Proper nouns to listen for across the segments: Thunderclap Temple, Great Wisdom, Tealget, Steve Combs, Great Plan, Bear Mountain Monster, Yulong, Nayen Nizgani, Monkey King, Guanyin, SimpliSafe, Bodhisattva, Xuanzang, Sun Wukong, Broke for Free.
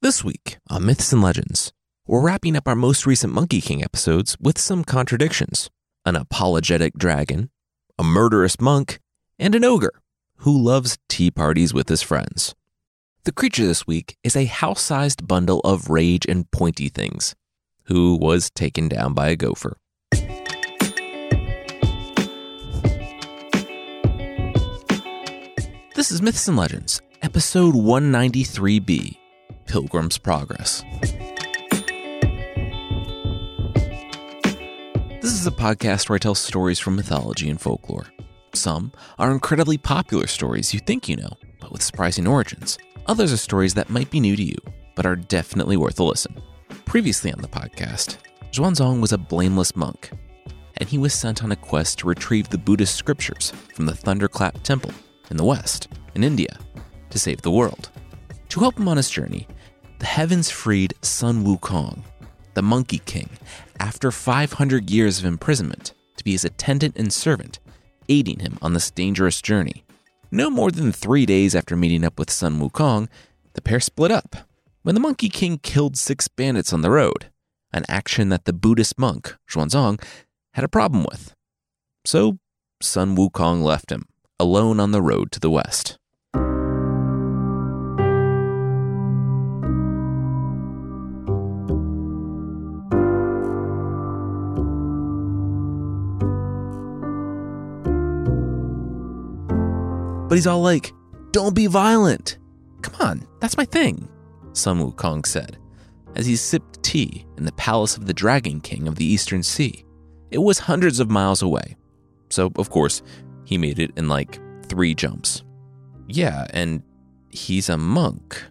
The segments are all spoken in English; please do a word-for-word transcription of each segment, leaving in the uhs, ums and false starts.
This week on Myths and Legends, we're wrapping up our most recent Monkey King episodes with some contradictions. An apologetic dragon, a murderous monk, and an ogre who loves tea parties with his friends. The creature this week is a house-sized bundle of rage and pointy things who was taken down by a gopher. This is Myths and Legends, episode one ninety-three B, Pilgrim's Progress. This is a podcast where I tell stories from mythology and folklore. Some are incredibly popular stories you think you know, but with surprising origins. Others are stories that might be new to you, but are definitely worth a listen. Previously on the podcast, Xuanzang was a blameless monk, and he was sent on a quest to retrieve the Buddhist scriptures from the Thunderclap Temple in the West, in India, to save the world. To help him on his journey, the heavens freed Sun Wukong, the Monkey King, after five hundred years of imprisonment, to be his attendant and servant, aiding him on this dangerous journey. No more than three days after meeting up with Sun Wukong, the pair split up when the Monkey King killed six bandits on the road, an action that the Buddhist monk, Xuanzang, had a problem with. So Sun Wukong left him, alone on the road to the West. But he's all like, "Don't be violent." "Come on, that's my thing," Sun Wukong said, as he sipped tea in the palace of the Dragon King of the Eastern Sea. It was hundreds of miles away, so of course, he made it in like three jumps. Yeah, and he's a monk.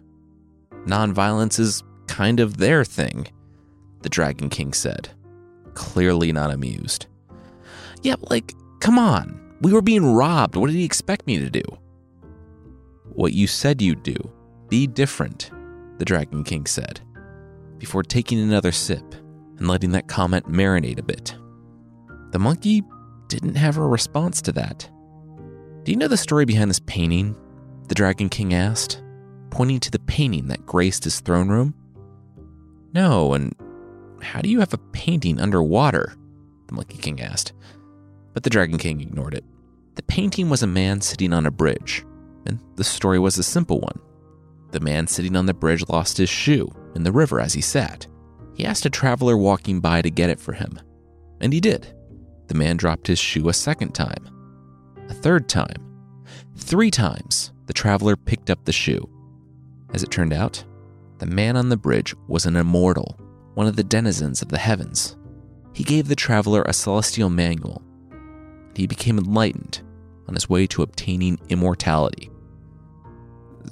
Nonviolence is kind of their thing, the Dragon King said, clearly not amused. Yeah, like, come on. We were being robbed. What did he expect me to do? What you said you'd do. Be different, the Dragon King said, before taking another sip and letting that comment marinate a bit. The monkey didn't have a response to that. "Do you know the story behind this painting?" the Dragon King asked, pointing to the painting that graced his throne room. "No, and how do you have a painting underwater?" the Monkey King asked, but the Dragon King ignored it. The painting was a man sitting on a bridge, and the story was a simple one. The man sitting on the bridge lost his shoe in the river as he sat. He asked a traveler walking by to get it for him, and he did. The man dropped his shoe a second time, a third time. Three times, the traveler picked up the shoe. As it turned out, the man on the bridge was an immortal, one of the denizens of the heavens. He gave the traveler a celestial manual. He became enlightened on his way to obtaining immortality.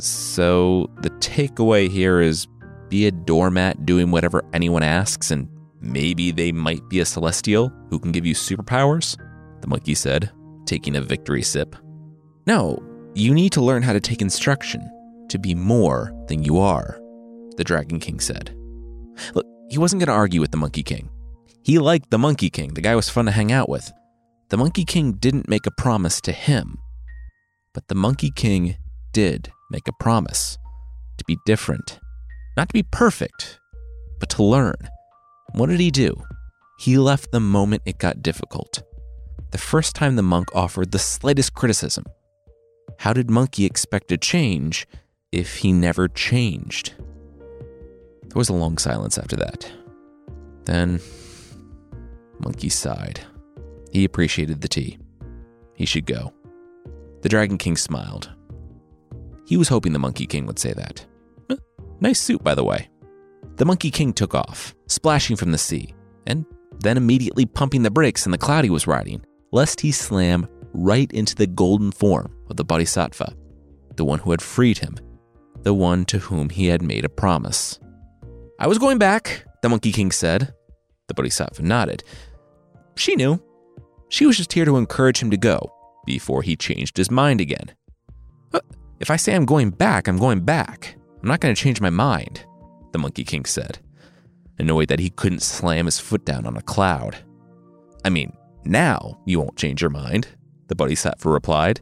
So the takeaway here is be a doormat doing whatever anyone asks, and maybe they might be a celestial who can give you superpowers, the monkey said, taking a victory sip. No, you need to learn how to take instruction, to be more than you are, the Dragon King said. Look, he wasn't going to argue with the Monkey King. He liked the Monkey King. The guy was fun to hang out with. The Monkey King didn't make a promise to him, but the Monkey King did make a promise to be different, not to be perfect, but to learn. What did he do? He left the moment it got difficult. The first time the monk offered the slightest criticism. How did Monkey expect to change if he never changed? There was a long silence after that. Then, Monkey sighed. He appreciated the tea. He should go. The Dragon King smiled. He was hoping the Monkey King would say that. Nice suit, by the way. The Monkey King took off, splashing from the sea, and then immediately pumping the brakes in the cloud he was riding, lest he slam right into the golden form of the Bodhisattva, the one who had freed him, the one to whom he had made a promise. "I was going back," the Monkey King said. The Bodhisattva nodded. She knew. She was just here to encourage him to go before he changed his mind again. "If I say I'm going back, I'm going back. I'm not going to change my mind," the Monkey King said, annoyed that he couldn't slam his foot down on a cloud. "I mean, now you won't change your mind," the Bodhisattva replied,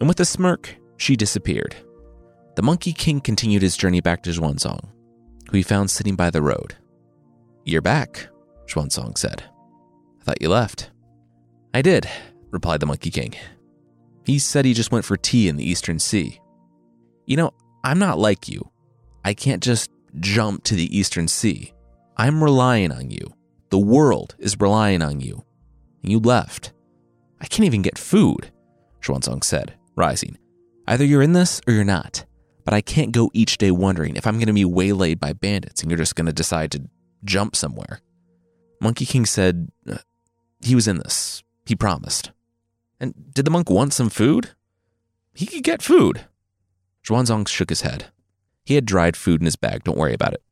and with a smirk, she disappeared. The Monkey King continued his journey back to Xuanzang, who he found sitting by the road. "You're back," Xuanzang said. "I thought you left." "I did," replied the Monkey King. "He said he just went for tea in the Eastern Sea. You know, I'm not like you. I can't just jump to the Eastern Sea. I'm relying on you. The world is relying on you. And you left. I can't even get food," Xuanzang said, rising. "Either you're in this or you're not. But I can't go each day wondering if I'm going to be waylaid by bandits and you're just going to decide to jump somewhere." Monkey King said uh, he was in this. He promised. And did the monk want some food? He could get food. Xuanzang shook his head. He had dried food in his bag. Don't worry about it.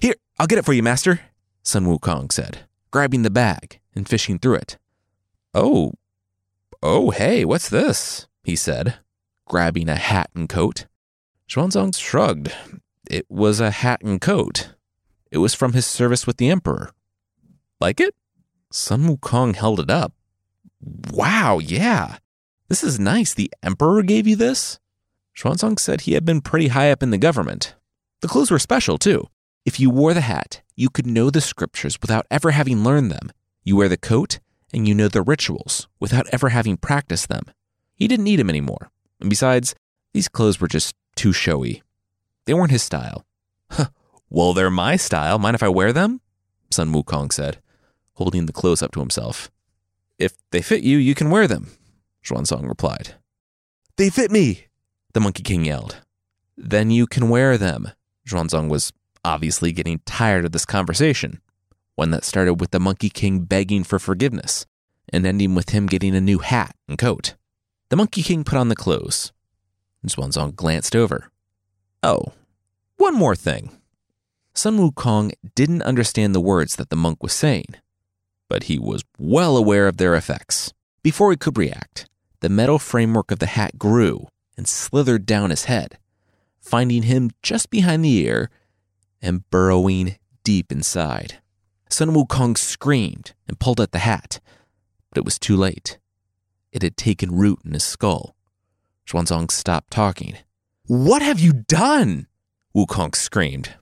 "Here, I'll get it for you, master," Sun Wukong said, grabbing the bag and fishing through it. Oh, oh, hey, what's this?" he said, grabbing a hat and coat. Xuanzang shrugged. It was a hat and coat. It was from his service with the emperor. "Like it?" Sun Wukong held it up. "Wow, yeah. This is nice. The emperor gave you this?" Xuanzang said he had been pretty high up in the government. The clothes were special, too. If you wore the hat, you could know the scriptures without ever having learned them. You wear the coat, and you know the rituals without ever having practiced them. He didn't need them anymore. And besides, these clothes were just too showy. They weren't his style. "Huh. Well, they're my style. Mind if I wear them?" Sun Wukong said, holding the clothes up to himself. "If they fit you, you can wear them," Xuanzang replied. "They fit me!" the Monkey King yelled. "Then you can wear them." Xuanzang was obviously getting tired of this conversation, one that started with the Monkey King begging for forgiveness and ending with him getting a new hat and coat. The Monkey King put on the clothes. Xuanzang glanced over. "Oh, one more thing." Sun Wukong didn't understand the words that the monk was saying, but he was well aware of their effects. Before he could react, the metal framework of the hat grew and slithered down his head, finding him just behind the ear and burrowing deep inside. Sun Wukong screamed and pulled at the hat, but it was too late. It had taken root in his skull. Xuanzang stopped talking. "What have you done?" Wukong screamed.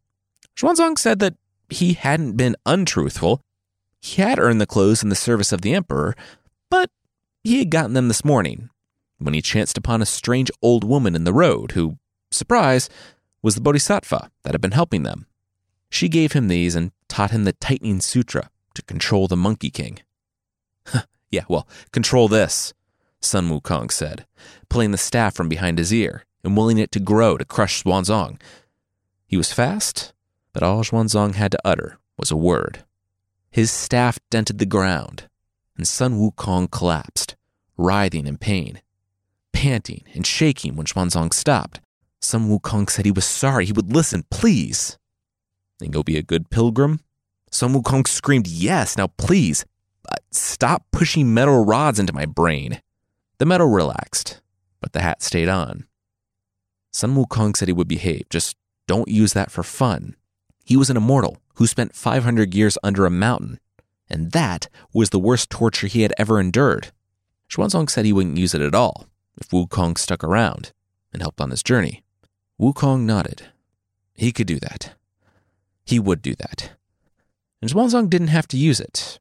Xuanzang said that he hadn't been untruthful. He had earned the clothes in the service of the emperor, but he had gotten them this morning when he chanced upon a strange old woman in the road who, surprise, was the Bodhisattva that had been helping them. She gave him these and taught him the tightening sutra to control the Monkey King. "Yeah, well, control this," Sun Wukong said, pulling the staff from behind his ear and willing it to grow to crush Xuanzang. He was fast, but all Xuanzang had to utter was a word. His staff dented the ground, and Sun Wukong collapsed, writhing in pain. Panting and shaking when Xuanzang stopped, Sun Wukong said he was sorry, he would listen, please. "And go be a good pilgrim?" Sun Wukong screamed, "Yes, now please, but stop pushing metal rods into my brain." The metal relaxed, but the hat stayed on. Sun Wukong said he would behave, just don't use that for fun. He was an immortal who spent five hundred years under a mountain, and that was the worst torture he had ever endured. Xuanzang said he wouldn't use it at all if Wukong stuck around and helped on his journey. Wukong nodded. He could do that. He would do that. And Xuanzang didn't have to use it.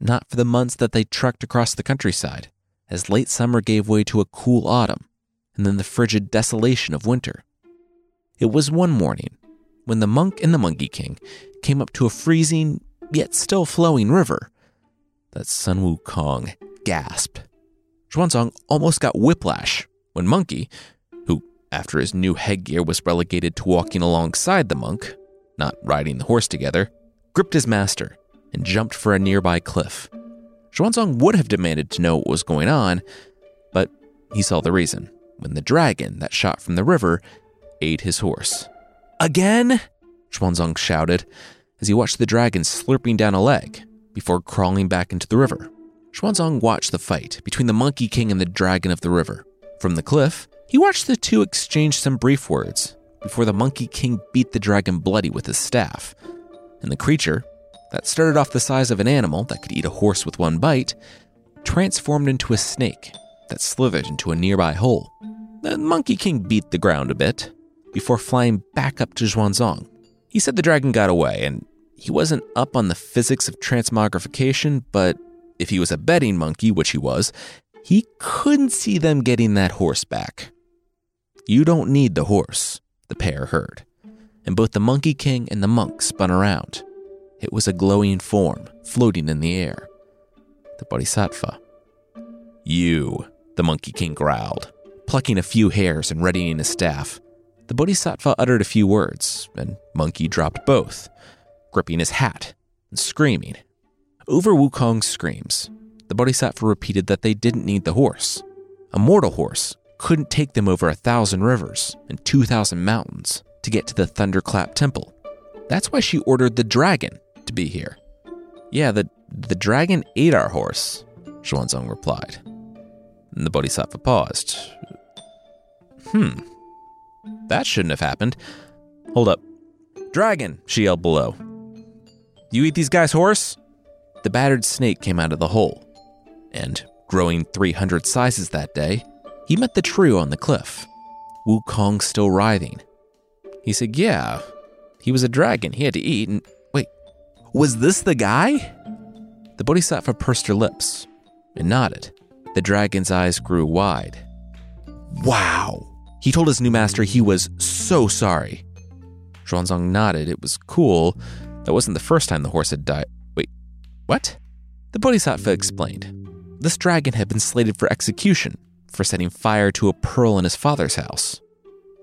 Not for the months that they trekked across the countryside, as late summer gave way to a cool autumn, and then the frigid desolation of winter. It was one morning when the monk and the Monkey King came up to a freezing yet still flowing river that Sun Wukong gasped. Xuanzang almost got whiplash when Monkey, who after his new headgear was relegated to walking alongside the monk, not riding the horse together, gripped his master and jumped for a nearby cliff. Xuanzang would have demanded to know what was going on, but he saw the reason when the dragon that shot from the river ate his horse. "Again?" Xuanzang shouted as he watched the dragon slurping down a leg before crawling back into the river. Xuanzang watched the fight between the Monkey King and the dragon of the river. From the cliff, he watched the two exchange some brief words before the Monkey King beat the dragon bloody with his staff. And the creature, that started off the size of an animal that could eat a horse with one bite, transformed into a snake that slithered into a nearby hole. The Monkey King beat the ground a bit before flying back up to Xuanzang He said the dragon got away, and he wasn't up on the physics of transmogrification, but if he was a betting monkey, which he was, he couldn't see them getting that horse back. You don't need the horse, the pair heard, and both the Monkey King and the monk spun around. It was a glowing form floating in the air. The Bodhisattva. You, the Monkey King growled, plucking a few hairs and readying his staff. The Bodhisattva uttered a few words, and Monkey dropped both, gripping his hat and screaming. Over Wukong's screams, the Bodhisattva repeated that they didn't need the horse. A mortal horse couldn't take them over a thousand rivers and two thousand mountains to get to the Thunderclap Temple. That's why she ordered the dragon to be here. Yeah, the, the dragon ate our horse, Xuanzang replied. And the Bodhisattva paused. Hmm, that shouldn't have happened. Hold up. Dragon, she yelled below. You eat these guys' horse? The battered snake came out of the hole, and growing three hundred sizes that day, he met the trio on the cliff, Wukong still writhing. He said, yeah, he was a dragon, he had to eat, and wait, was this the guy? The Bodhisattva pursed her lips and nodded. The dragon's eyes grew wide. Wow! He told his new master he was so sorry. Xuanzang nodded, it was cool. That wasn't the first time the horse had died. What? The Bodhisattva explained. This dragon had been slated for execution for setting fire to a pearl in his father's house.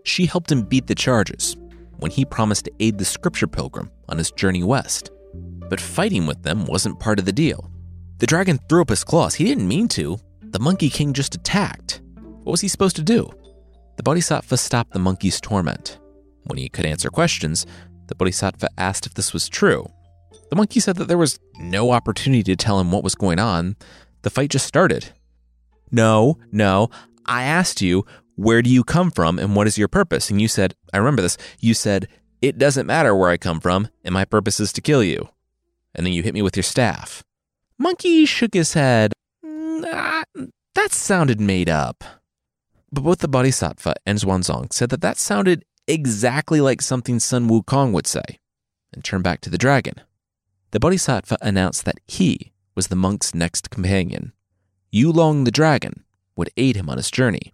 She helped him beat the charges when he promised to aid the scripture pilgrim on his journey west. But fighting with them wasn't part of the deal. The dragon threw up his claws. He didn't mean to. The Monkey King just attacked. What was he supposed to do? The Bodhisattva stopped the monkey's torment. When he could answer questions, the Bodhisattva asked if this was true. The monkey said that there was no opportunity to tell him what was going on. The fight just started. No, no, I asked you, where do you come from and what is your purpose? And you said, I remember this, you said, it doesn't matter where I come from and my purpose is to kill you. And then you hit me with your staff. Monkey shook his head. Nah, that sounded made up. But both the Bodhisattva and Xuanzang said that that sounded exactly like something Sun Wukong would say, and turned back to the dragon. The Bodhisattva announced that he was the monk's next companion. Yulong the dragon would aid him on his journey.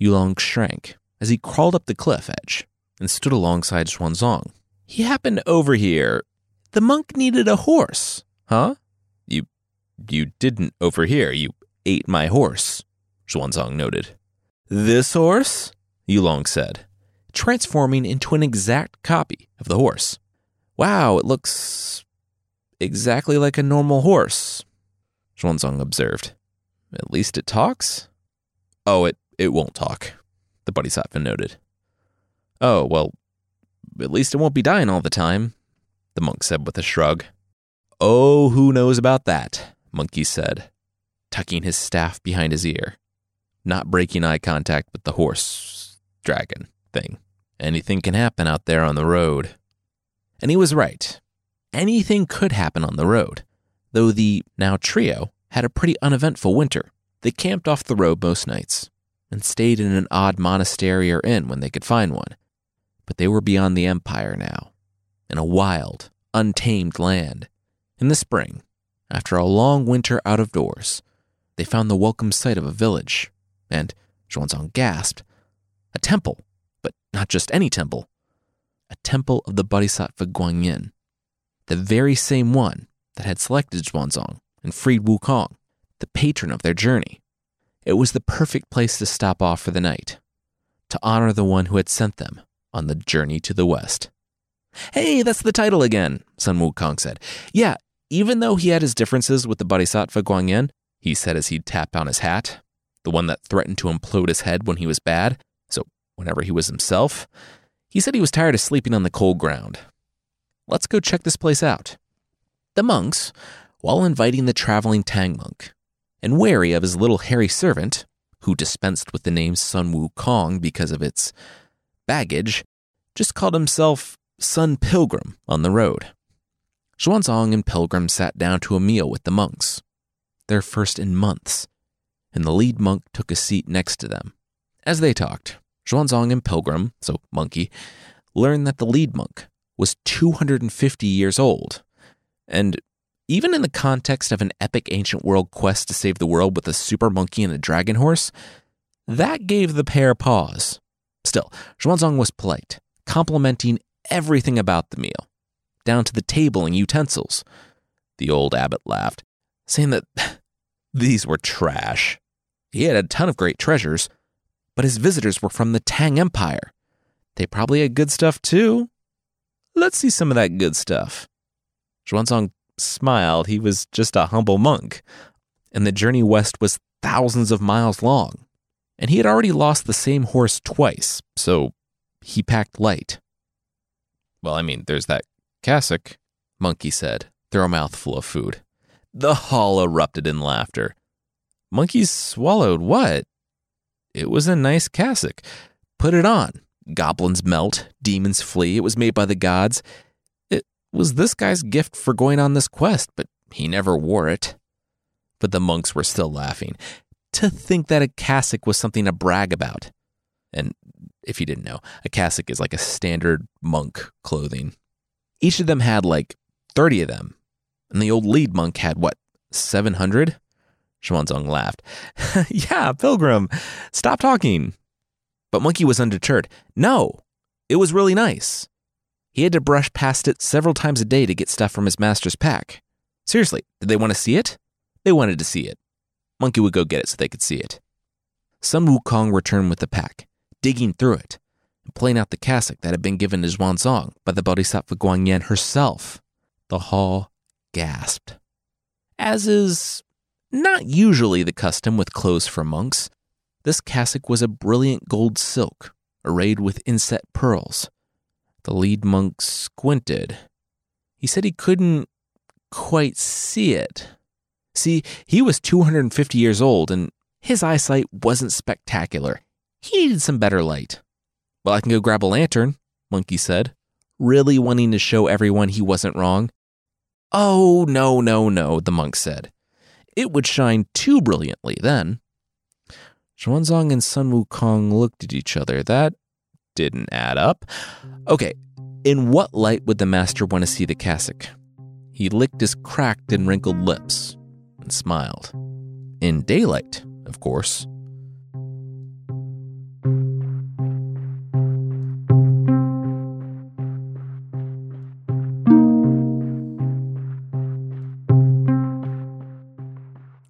Yulong shrank as he crawled up the cliff edge and stood alongside Xuanzang. He happened over here. The monk needed a horse. Huh? You you didn't overhear. You ate my horse, Xuanzang noted. This horse? Yulong said, transforming into an exact copy of the horse. Wow, it looks exactly like a normal horse, Xuanzang observed. At least it talks? Oh, it, it won't talk, the Bodhisattva noted. Oh, well, at least it won't be dying all the time, the monk said with a shrug. Oh, who knows about that, Monkey said, tucking his staff behind his ear, not breaking eye contact with the horse dragon thing. Anything can happen out there on the road. And he was right. Anything could happen on the road, though the now trio had a pretty uneventful winter. They camped off the road most nights and stayed in an odd monastery or inn when they could find one. But they were beyond the empire now, in a wild, untamed land. In the spring, after a long winter out of doors, they found the welcome sight of a village, and, Xuanzang gasped, a temple, but not just any temple. A temple of the Bodhisattva Guanyin, the very same one that had selected Xuanzang and freed Wukong, the patron of their journey. It was the perfect place to stop off for the night, to honor the one who had sent them on the journey to the west. Hey, that's the title again, Sun Wukong said. Yeah, even though he had his differences with the Bodhisattva Guanyin, he said as he tapped on his hat, the one that threatened to implode his head when he was bad, so whenever he was himself. He said he was tired of sleeping on the cold ground. Let's go check this place out. The monks, while inviting the traveling Tang monk, and wary of his little hairy servant, who dispensed with the name Sun Wukong because of its baggage, just called himself Sun Pilgrim on the road. Xuanzang and Pilgrim sat down to a meal with the monks, their first in months, and the lead monk took a seat next to them. As they talked, Xuanzang and Pilgrim, so Monkey, learned that the lead monk was two hundred fifty years old. And even in the context of an epic ancient world quest to save the world with a super monkey and a dragon horse, that gave the pair pause. Still, Xuanzang was polite, complimenting everything about the meal, down to the table and utensils. The old abbot laughed, saying that these were trash. He had a ton of great treasures, but his visitors were from the Tang Empire. They probably had good stuff too. Let's see some of that good stuff. Xuanzang smiled. He was just a humble monk, and the journey west was thousands of miles long, and he had already lost the same horse twice, so he packed light. Well, I mean, there's that cassock, Monkey said, through a mouthful of food. The hall erupted in laughter. Monkey swallowed what? It was a nice cassock. Put it on. Goblins melt, demons flee. It was made by the gods. It was this guy's gift for going on this quest, but he never wore it. But the monks were still laughing. To think that a cassock was something to brag about. And if you didn't know, a cassock is like a standard monk clothing. Each of them had like thirty of them. And the old lead monk had, what, seven hundred? Xuanzang laughed. Yeah, pilgrim, stop talking. But Monkey was undeterred. No, it was really nice. He had to brush past it several times a day to get stuff from his master's pack. Seriously, did they want to see it? They wanted to see it. Monkey would go get it so they could see it. Sun Wukong returned with the pack, digging through it, and pulling out the cassock that had been given to Xuanzang by the Bodhisattva Guanyin herself. The hall gasped. As is not usually the custom with clothes for monks, this cassock was a brilliant gold silk, arrayed with inset pearls. The lead monk squinted. He said he couldn't quite see it. See, he was two hundred fifty years old, and his eyesight wasn't spectacular. He needed some better light. Well, I can go grab a lantern, Monkey said, really wanting to show everyone he wasn't wrong. Oh, no, no, no, the monk said. It would shine too brilliantly then. Xuanzang and Sun Wukong looked at each other. That didn't add up. Okay, in what light would the master want to see the cassock? He licked his cracked and wrinkled lips and smiled. In daylight, of course.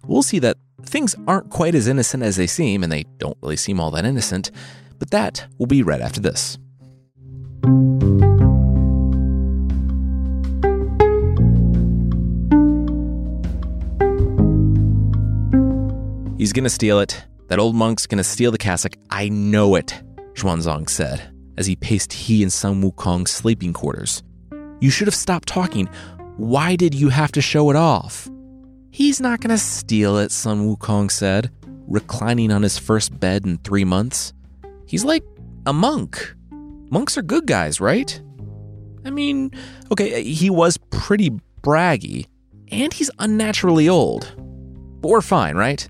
We'll see that things aren't quite as innocent as they seem, and they don't really seem all that innocent, but that will be right after this. He's gonna steal it. That old monk's gonna steal the cassock. I know it, Xuanzang said, as he paced he and Sun Wukong's sleeping quarters. You should have stopped talking. Why did you have to show it off? He's not going to steal it, Sun Wukong said, reclining on his first bed in three months. He's like a monk. Monks are good guys, right? I mean, okay, he was pretty braggy, and he's unnaturally old. But we're fine, right?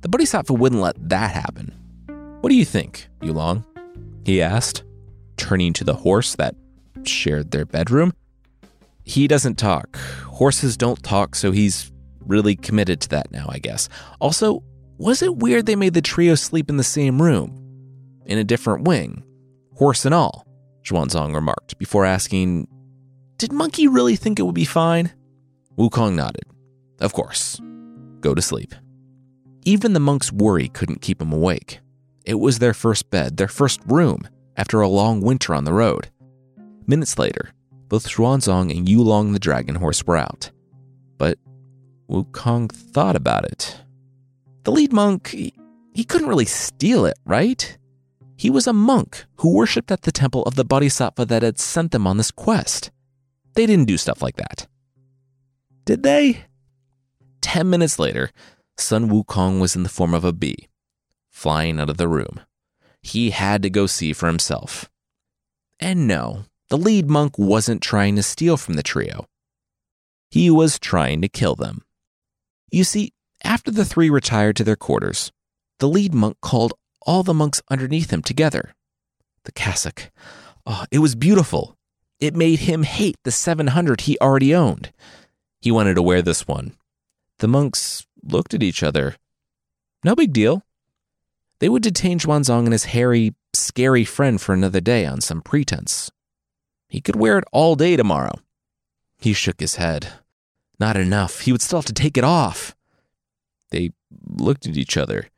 The Bodhisattva wouldn't let that happen. What do you think, Yulong? He asked, turning to the horse that shared their bedroom. He doesn't talk. Horses don't talk, so he's really committed to that now, I guess. Also, was it weird they made the trio sleep in the same room? In a different wing, horse and all, Xuanzang remarked before asking, did Monkey really think it would be fine? Wukong nodded. Of course. Go to sleep. Even the monk's worry couldn't keep him awake. It was their first bed, their first room, after a long winter on the road. Minutes later, both Xuanzang and Yulong the dragon horse were out. But Wukong thought about it. The lead monk, he, he couldn't really steal it, right? He was a monk who worshipped at the temple of the Bodhisattva that had sent them on this quest. They didn't do stuff like that. Did they? Ten minutes later, Sun Wukong was in the form of a bee, flying out of the room. He had to go see for himself. And no, the lead monk wasn't trying to steal from the trio. He was trying to kill them. You see, after the three retired to their quarters, the lead monk called all the monks underneath him together. The cassock, oh, it was beautiful. It made him hate the seven hundred he already owned. He wanted to wear this one. The monks looked at each other. No big deal. They would detain Xuanzang and his hairy, scary friend for another day on some pretense. He could wear it all day tomorrow. He shook his head. Not enough. He would still have to take it off. They looked at each other.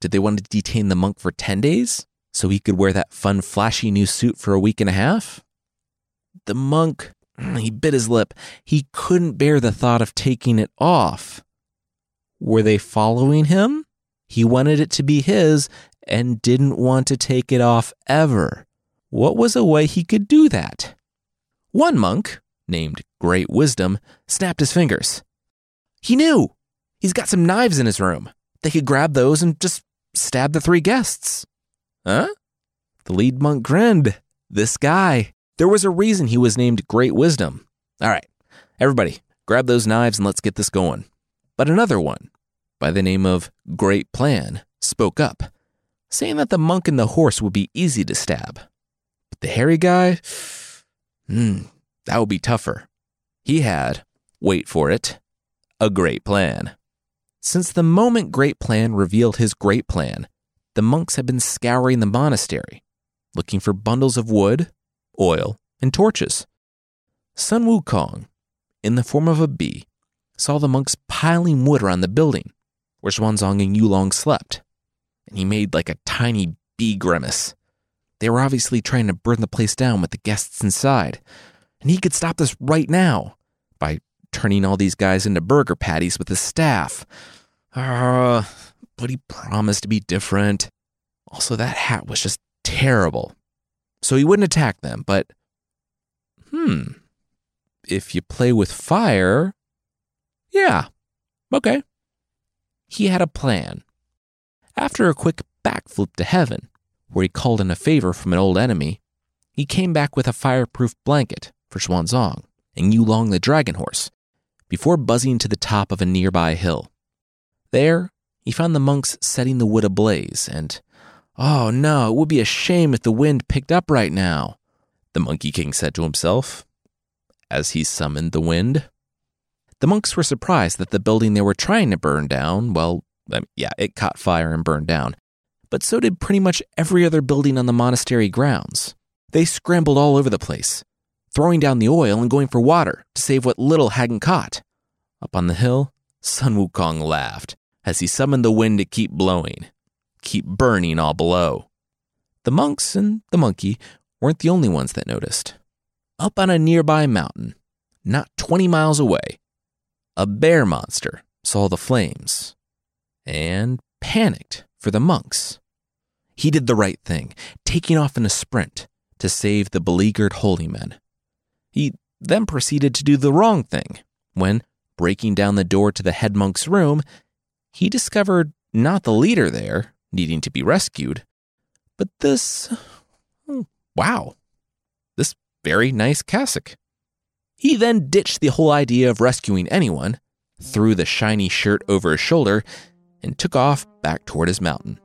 Did they want to detain the monk for ten days so he could wear that fun, flashy new suit for a week and a half? The monk, he bit his lip. He couldn't bear the thought of taking it off. Were they following him? He wanted it to be his and didn't want to take it off ever. What was a way he could do that? One monk, named Great Wisdom, snapped his fingers. He knew. He's got some knives in his room. They could grab those and just stab the three guests. Huh? The lead monk grinned. This guy. There was a reason he was named Great Wisdom. All right, everybody, grab those knives and let's get this going. But another one, by the name of Great Plan, spoke up, saying that the monk and the horse would be easy to stab. But the hairy guy, hmm, that would be tougher. He had, wait for it, a great plan. Since the moment Great Plan revealed his great plan, the monks had been scouring the monastery, looking for bundles of wood, oil, and torches. Sun Wukong, in the form of a bee, saw the monks piling wood around the building where Xuanzang and Yulong slept, and he made like a tiny bee grimace. They were obviously trying to burn the place down with the guests inside, and he could stop this right now by turning all these guys into burger patties with his staff. Uh, but he promised to be different. Also, that hat was just terrible. So he wouldn't attack them, but, hmm, if you play with fire, yeah, okay. He had a plan. After a quick backflip to heaven, where he called in a favor from an old enemy, he came back with a fireproof blanket for Xuanzang and Yulong the dragon horse, before buzzing to the top of a nearby hill. There, he found the monks setting the wood ablaze, and, oh no, it would be a shame if the wind picked up right now, the Monkey King said to himself, as he summoned the wind. The monks were surprised that the building they were trying to burn down, well, I mean, yeah, it caught fire and burned down, but so did pretty much every other building on the monastery grounds. They scrambled all over the place, throwing down the oil and going for water to save what little hadn't caught. Up on the hill, Sun Wukong laughed as he summoned the wind to keep blowing, keep burning all below. The monks and the monkey weren't the only ones that noticed. Up on a nearby mountain, not twenty miles away, a bear monster saw the flames and panicked for the monks. He did the right thing, taking off in a sprint to save the beleaguered holy men. He then proceeded to do the wrong thing when, breaking down the door to the head monk's room, he discovered not the leader there, needing to be rescued, but this, wow, this very nice cassock. He then ditched the whole idea of rescuing anyone, threw the shiny shirt over his shoulder, and took off back toward his mountain.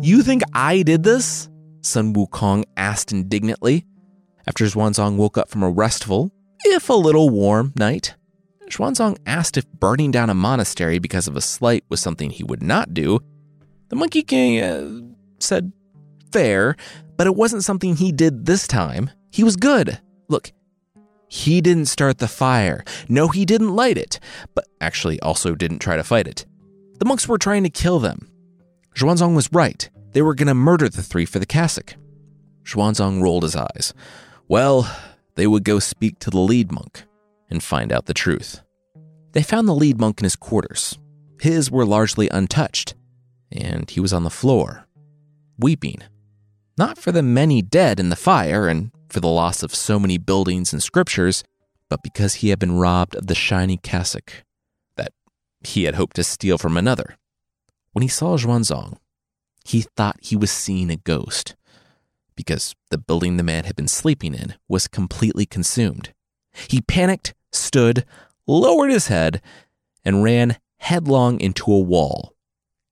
You think I did this? Sun Wukong asked indignantly. After Xuanzang woke up from a restful, if a little warm, night, Xuanzang asked if burning down a monastery because of a slight was something he would not do. The Monkey King uh, said, fair, but it wasn't something he did this time. He was good. Look, he didn't start the fire. No, he didn't light it, but actually also didn't try to fight it. The monks were trying to kill them. Xuanzang was right. They were going to murder the three for the cassock. Xuanzang rolled his eyes. Well, they would go speak to the lead monk and find out the truth. They found the lead monk in his quarters. His were largely untouched, and he was on the floor, weeping. Not for the many dead in the fire and for the loss of so many buildings and scriptures, but because he had been robbed of the shiny cassock that he had hoped to steal from another. When he saw Xuanzang, he thought he was seeing a ghost because the building the man had been sleeping in was completely consumed. He panicked, stood, lowered his head, and ran headlong into a wall,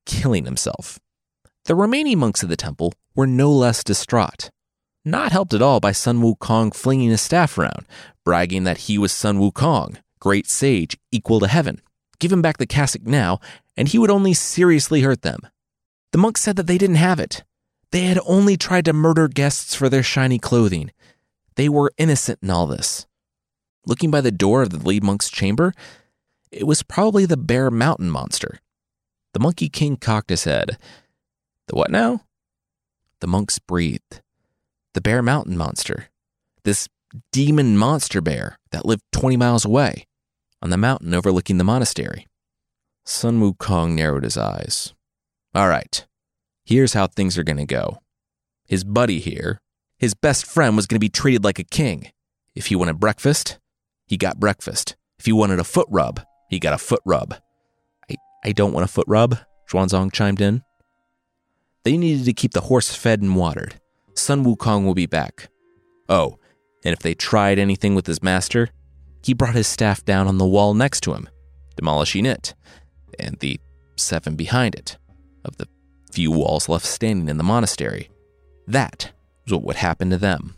killing himself. The remaining monks of the temple were no less distraught, not helped at all by Sun Wukong flinging his staff around, bragging that he was Sun Wukong, great sage, equal to heaven. Give him back the cassock now, and he would only seriously hurt them. The monks said that they didn't have it. They had only tried to murder guests for their shiny clothing. They were innocent in all this. Looking by the door of the lead monk's chamber, it was probably the Bear Mountain Monster. The Monkey King cocked his head. The what now? The monks breathed. The Bear Mountain Monster. This demon monster bear that lived twenty miles away on the mountain overlooking the monastery. Sun Wukong narrowed his eyes. All right, here's how things are going to go. His buddy here, his best friend, was going to be treated like a king. If he wanted breakfast, he got breakfast. If he wanted a foot rub, he got a foot rub. I, I don't want a foot rub, Xuanzang chimed in. They needed to keep the horse fed and watered. Sun Wukong will be back. Oh, and if they tried anything with his master, he brought his staff down on the wall next to him, demolishing it, and the seven behind it, of the few walls left standing in the monastery. That was what would happen to them.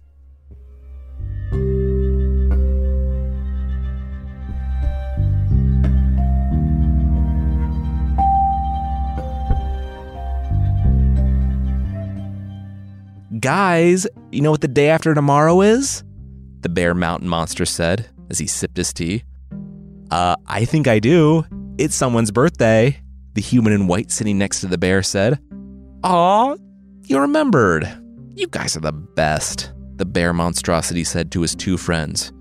Guys, you know what the day after tomorrow is? The Bear Mountain Monster said as he sipped his tea. Uh, I think I do. It's someone's birthday, the human in white sitting next to the bear said. Aw, you remembered. You guys are the best, the bear monstrosity said to his two friends,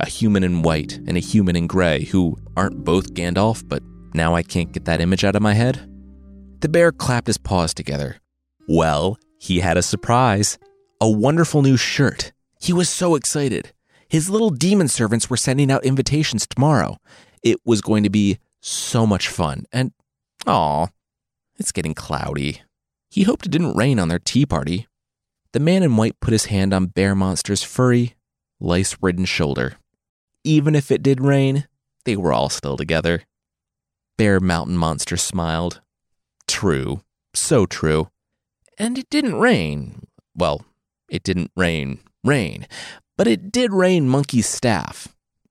a human in white and a human in gray who aren't both Gandalf, but now I can't get that image out of my head. The bear clapped his paws together. Well, he had a surprise, a wonderful new shirt. He was so excited. His little demon servants were sending out invitations tomorrow. It was going to be so much fun. And, aw, it's getting cloudy. He hoped it didn't rain on their tea party. The man in white put his hand on Bear Monster's furry, lice-ridden shoulder. Even if it did rain, they were all still together. Bear Mountain Monster smiled. True, so true. And it didn't rain. Well, it didn't rain, rain. But it did rain Monkey's staff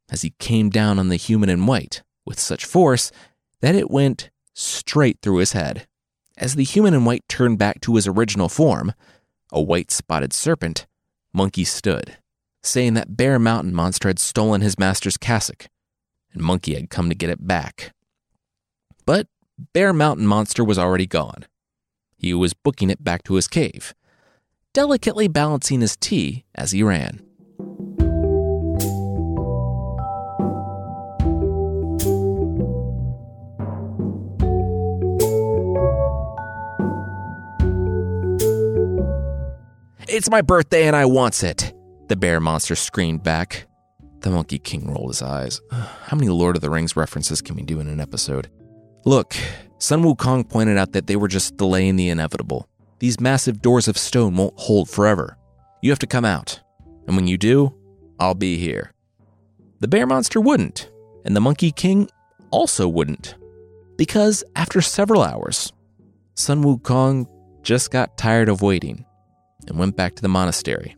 as he came down on the human in white with such force that it went straight through his head. As the human in white turned back to his original form, a white-spotted serpent, Monkey stood, saying that Bear Mountain Monster had stolen his master's cassock, and Monkey had come to get it back. But Bear Mountain Monster was already gone. He was booking it back to his cave, delicately balancing his tea as he ran. It's my birthday and I wants it, the bear monster screamed back. The Monkey King rolled his eyes. How many Lord of the Rings references can we do in an episode? Look, Sun Wukong pointed out that they were just delaying the inevitable. These massive doors of stone won't hold forever. You have to come out. And when you do, I'll be here. The bear monster wouldn't, and the Monkey King also wouldn't. Because after several hours, Sun Wukong just got tired of waiting and went back to the monastery.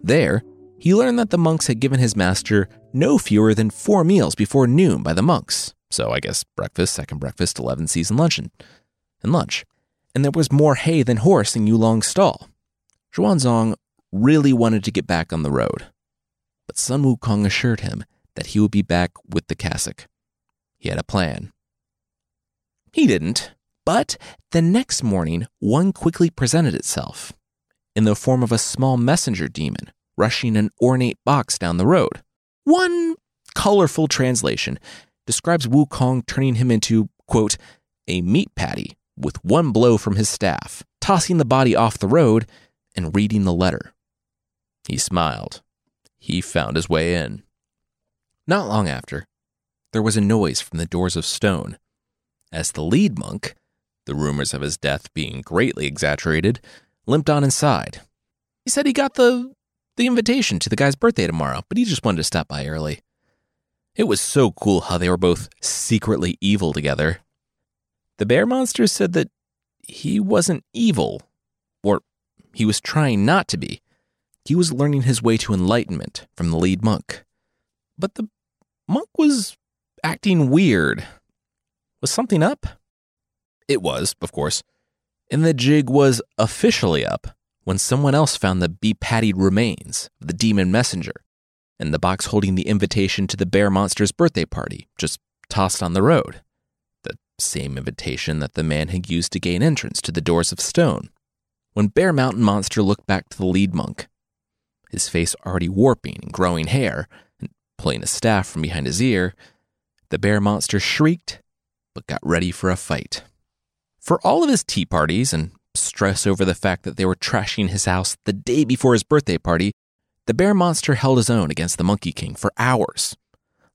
There, he learned that the monks had given his master no fewer than four meals before noon by the monks. So I guess breakfast, second breakfast, eleven season luncheon, and lunch. And there was more hay than horse in Yulong's stall. Xuanzang really wanted to get back on the road. But Sun Wukong assured him that he would be back with the cassock. He had a plan. He didn't. But the next morning, one quickly presented itself in the form of a small messenger demon rushing an ornate box down the road. One colorful translation describes Wukong turning him into, quote, a meat patty with one blow from his staff, tossing the body off the road and reading the letter. He smiled. He found his way in. Not long after, there was a noise from the doors of stone, as the lead monk, the rumors of his death being greatly exaggerated, limped on inside. He said he got the, the invitation to the guy's birthday tomorrow, but he just wanted to stop by early. It was so cool how they were both secretly evil together. The bear monster said that he wasn't evil, or he was trying not to be. He was learning his way to enlightenment from the lead monk. But the monk was acting weird. Was something up? It was, of course. And the jig was officially up when someone else found the be-pattied remains of the demon messenger and the box holding the invitation to the bear monster's birthday party just tossed on the road. The same invitation that the man had used to gain entrance to the doors of stone. When Bear Mountain Monster looked back to the lead monk, his face already warping and growing hair, and pulling a staff from behind his ear, the bear monster shrieked, but got ready for a fight. For all of his tea parties and stress over the fact that they were trashing his house the day before his birthday party, the bear monster held his own against the Monkey King for hours,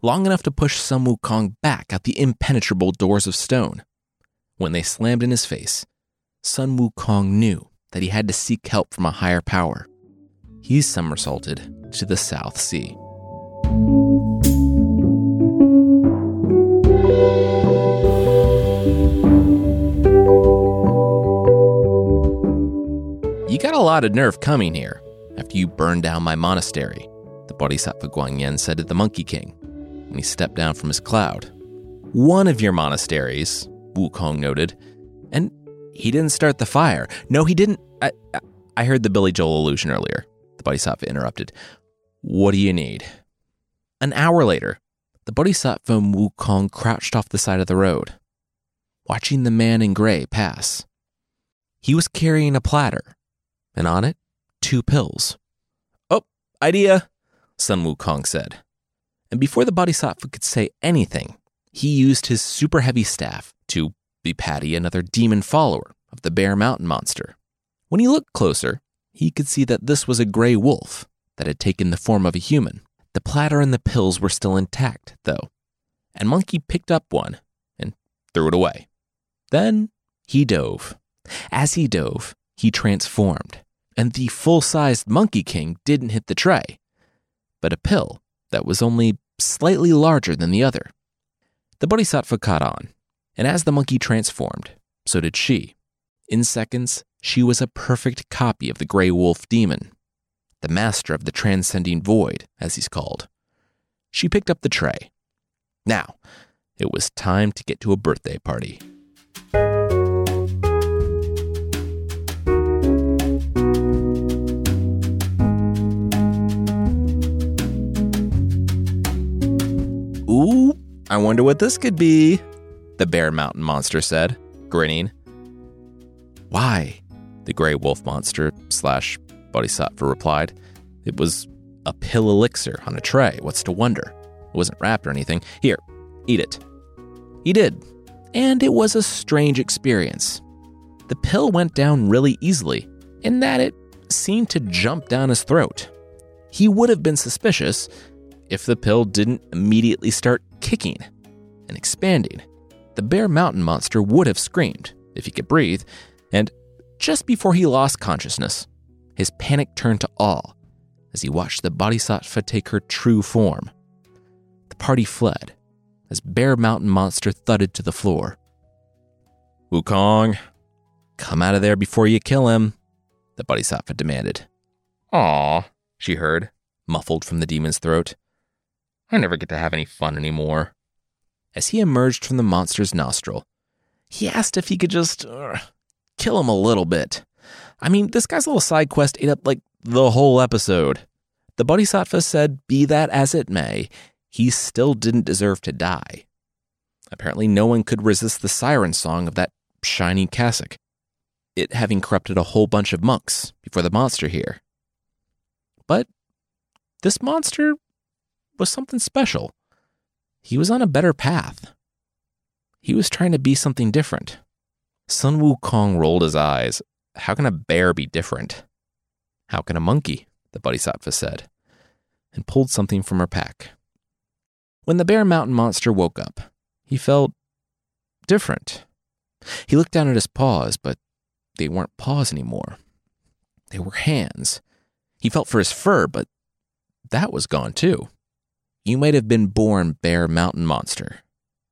long enough to push Sun Wukong back out the impenetrable doors of stone. When they slammed in his face, Sun Wukong knew that he had to seek help from a higher power. He somersaulted to the South Sea. You got a lot of nerve coming here after you burned down my monastery, the Bodhisattva Guanyin said to the Monkey King when he stepped down from his cloud. One of your monasteries, Wukong noted, and he didn't start the fire. No, he didn't. I, I, I heard the Billy Joel allusion earlier. The Bodhisattva interrupted. What do you need? An hour later, the Bodhisattva Wukong crouched off the side of the road, watching the man in gray pass. He was carrying a platter, and on it, two pills. Oh, idea, Sun Wukong said. And before the Bodhisattva could say anything, he used his super heavy staff to be-patty another demon follower of the Bear Mountain Monster. When he looked closer, he could see that this was a gray wolf that had taken the form of a human. The platter and the pills were still intact, though, and Monkey picked up one and threw it away. Then he dove. As he dove, he transformed, and the full-sized Monkey King didn't hit the tray, but a pill that was only slightly larger than the other. The Bodhisattva caught on, and as the monkey transformed, so did she. In seconds, she was a perfect copy of the gray wolf demon, the master of the transcending void, as he's called. She picked up the tray. Now, it was time to get to a birthday party. Ooh, I wonder what this could be, the Bear Mountain Monster said, grinning. Why? The gray wolf monster slash Bodhisattva replied. It was a pill elixir on a tray. What's to wonder? It wasn't wrapped or anything. Here, eat it. He did, and it was a strange experience. The pill went down really easily, in that it seemed to jump down his throat. He would have been suspicious if the pill didn't immediately start kicking and expanding. The Bear Mountain Monster would have screamed if he could breathe, and just before he lost consciousness, his panic turned to awe as he watched the Bodhisattva take her true form. The party fled as Bear Mountain Monster thudded to the floor. Wukong, come out of there before you kill him, the Bodhisattva demanded. Aw, she heard, muffled from the demon's throat. I never get to have any fun anymore. As he emerged from the monster's nostril, he asked if he could just uh, kill him a little bit. I mean, this guy's little side quest ate up, like, the whole episode. The Bodhisattva said, be that as it may, he still didn't deserve to die. Apparently, no one could resist the siren song of that shiny cassock, it having corrupted a whole bunch of monks before the monster here. But this monster was something special. He was on a better path. He was trying to be something different. Sun Wukong rolled his eyes. How can a bear be different? How can a monkey? The Bodhisattva said, and pulled something from her pack. When the Bear Mountain Monster woke up, he felt different. He looked down at his paws, but they weren't paws anymore. They were hands. He felt for his fur, but that was gone too. You might have been born Bear Mountain Monster,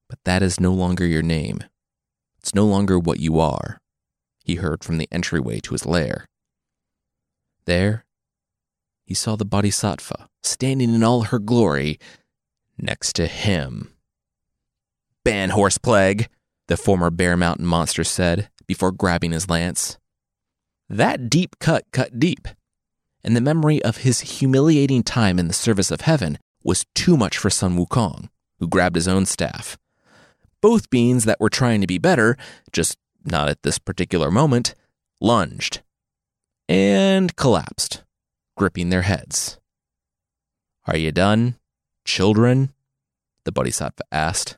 but that is no longer your name. It's no longer what you are, he heard from the entryway to his lair. There, he saw the Bodhisattva standing in all her glory next to him. "Ban horse plague," the former Bear Mountain Monster said before grabbing his lance. That deep cut cut deep, and the memory of his humiliating time in the service of heaven was too much for Sun Wukong, who grabbed his own staff. Both beings that were trying to be better, just not at this particular moment, lunged and collapsed, gripping their heads. "Are you done, children?" the Bodhisattva asked.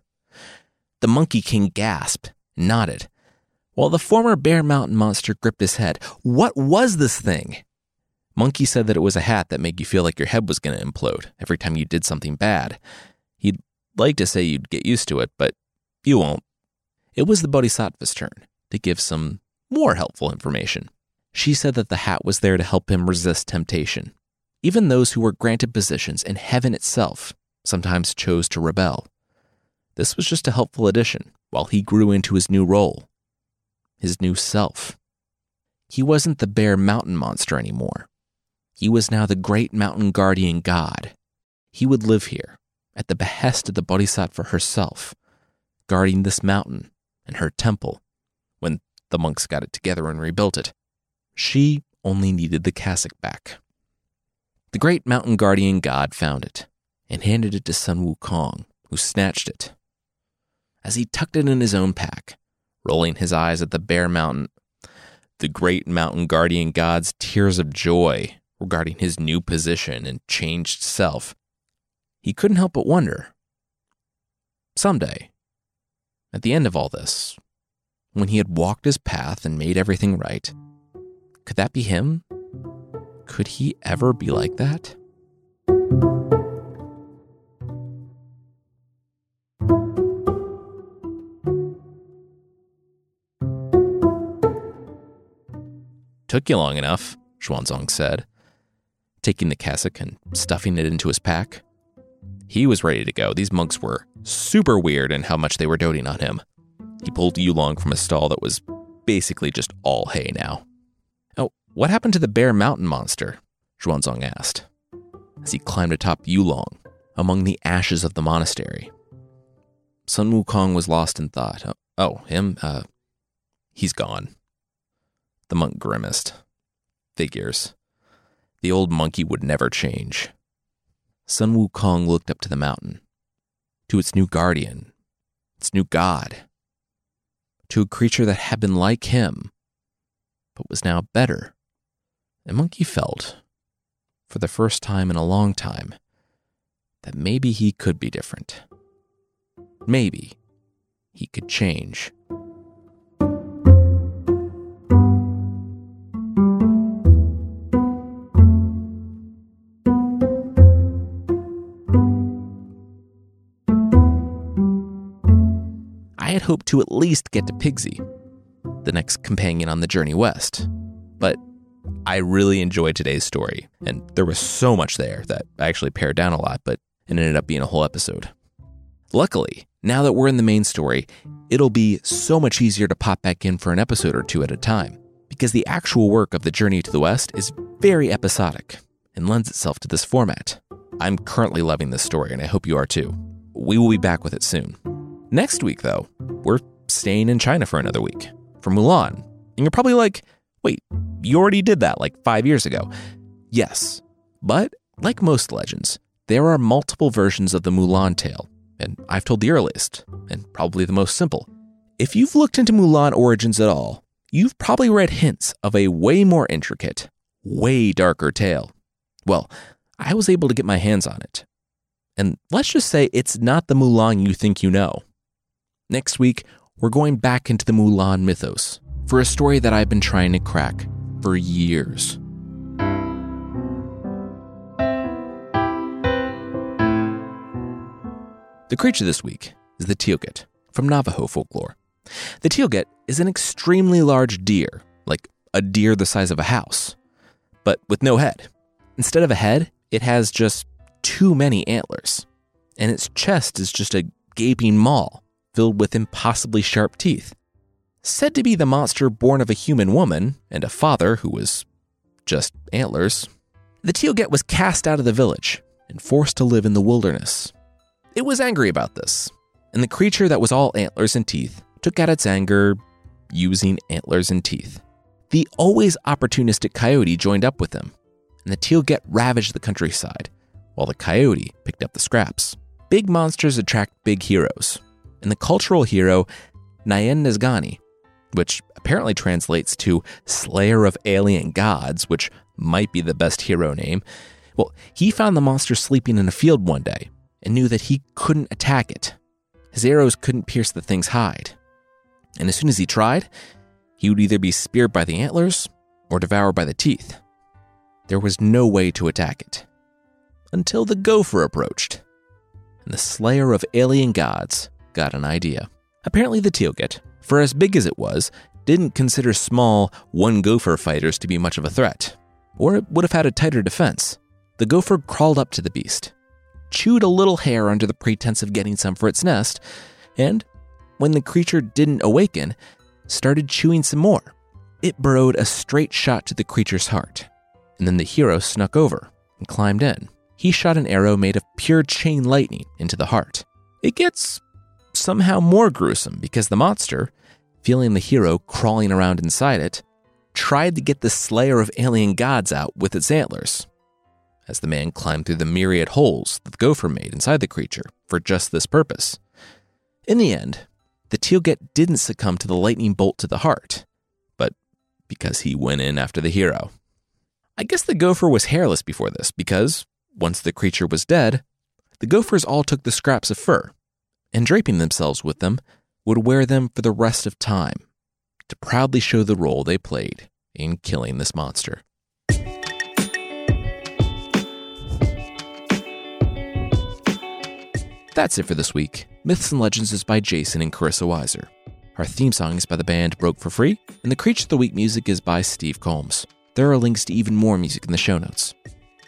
The Monkey King gasped, nodded, while the former Bear Mountain Monster gripped his head. What was this thing? Monkey said that it was a hat that made you feel like your head was going to implode every time you did something bad. He'd like to say you'd get used to it, but you won't. It was the Bodhisattva's turn to give some more helpful information. She said that the hat was there to help him resist temptation. Even those who were granted positions in heaven itself sometimes chose to rebel. This was just a helpful addition while he grew into his new role, his new self. He wasn't the Bear Mountain Monster anymore. He was now the great mountain guardian god. He would live here, at the behest of the Bodhisattva herself, guarding this mountain and her temple, when the monks got it together and rebuilt it. She only needed the cassock back. The great mountain guardian god found it and handed it to Sun Wukong, who snatched it. As he tucked it in his own pack, rolling his eyes at the Bear Mountain, the great mountain guardian god's tears of joy regarding his new position and changed self, he couldn't help but wonder, someday, at the end of all this, when he had walked his path and made everything right, could that be him? Could he ever be like that? Took you long enough, Xuanzang said, taking the cassock and stuffing it into his pack. He was ready to go. These monks were super weird in how much they were doting on him. He pulled Yulong from a stall that was basically just all hay now. "Oh, what happened to the Bear Mountain Monster?" Xuanzang asked, as he climbed atop Yulong among the ashes of the monastery. Sun Wukong was lost in thought. Oh, oh him? Uh, he's gone. The monk grimaced. Figures. The old monkey would never change. Sun Wukong looked up to the mountain, to its new guardian, its new god, to a creature that had been like him, but was now better. And Monkey felt, for the first time in a long time, that maybe he could be different. Maybe he could change. I had hoped to at least get to Pigsy, the next companion on the journey west. But I really enjoyed today's story, and there was so much there that I actually pared down a lot, but it ended up being a whole episode. Luckily, now that we're in the main story, it'll be so much easier to pop back in for an episode or two at a time, because the actual work of the Journey to the West is very episodic and lends itself to this format. I'm currently loving this story, and I hope you are too. We will be back with it soon. Next week, though, we're staying in China for another week, for Mulan. And you're probably like, wait, you already did that like five years ago. Yes, but like most legends, there are multiple versions of the Mulan tale, and I've told the earliest, and probably the most simple. If you've looked into Mulan origins at all, you've probably read hints of a way more intricate, way darker tale. Well, I was able to get my hands on it. And let's just say it's not the Mulan you think you know. Next week, we're going back into the Mulan mythos for a story that I've been trying to crack for years. The creature this week is the Tealget from Navajo folklore. The Tealget is an extremely large deer, like a deer the size of a house, but with no head. Instead of a head, it has just too many antlers, and its chest is just a gaping maw filled with impossibly sharp teeth. Said to be the monster born of a human woman and a father who was just antlers, the Tealget was cast out of the village and forced to live in the wilderness. It was angry about this, and the creature that was all antlers and teeth took out its anger using antlers and teeth. The always opportunistic coyote joined up with them, and the Tealget ravaged the countryside, while the coyote picked up the scraps. Big monsters attract big heroes, and the cultural hero, Nayen Nizgani, which apparently translates to Slayer of Alien Gods, which might be the best hero name, well, he found the monster sleeping in a field one day and knew that he couldn't attack it. His arrows couldn't pierce the thing's hide. And as soon as he tried, he would either be speared by the antlers or devoured by the teeth. There was no way to attack it. Until the gopher approached, and the Slayer of Alien Gods got an idea. Apparently the Tealget, for as big as it was, didn't consider small one-gopher fighters to be much of a threat, or it would have had a tighter defense. The gopher crawled up to the beast, chewed a little hair under the pretense of getting some for its nest, and, when the creature didn't awaken, started chewing some more. It burrowed a straight shot to the creature's heart, and then the hero snuck over and climbed in. He shot an arrow made of pure chain lightning into the heart. It gets somehow more gruesome because the monster, feeling the hero crawling around inside it, tried to get the Slayer of Alien Gods out with its antlers, as the man climbed through the myriad holes that the gopher made inside the creature for just this purpose. In the end, the Tealget didn't succumb to the lightning bolt to the heart, but because he went in after the hero. I guess the gopher was hairless before this because, once the creature was dead, the gophers all took the scraps of fur, and draping themselves with them, would wear them for the rest of time to proudly show the role they played in killing this monster. That's it for this week. Myths and Legends is by Jason and Carissa Weiser. Our theme song is by the band Broke for Free, and the Creature of the Week music is by Steve Combs. There are links to even more music in the show notes.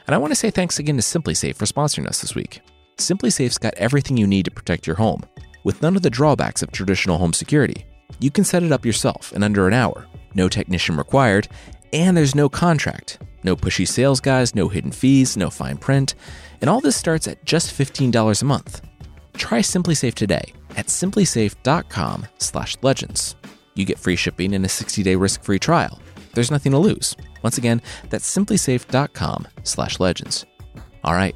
And I want to say thanks again to SimpliSafe for sponsoring us this week. SimpliSafe's got everything you need to protect your home, with none of the drawbacks of traditional home security. You can set it up yourself in under an hour, no technician required, and there's no contract, no pushy sales guys, no hidden fees, no fine print, and all this starts at just fifteen dollars a month. Try SimpliSafe today at simplisafe dot com slash legends. You get free shipping and a sixty-day risk-free trial. There's nothing to lose. Once again, that's simplisafe dot com slash legends. All right,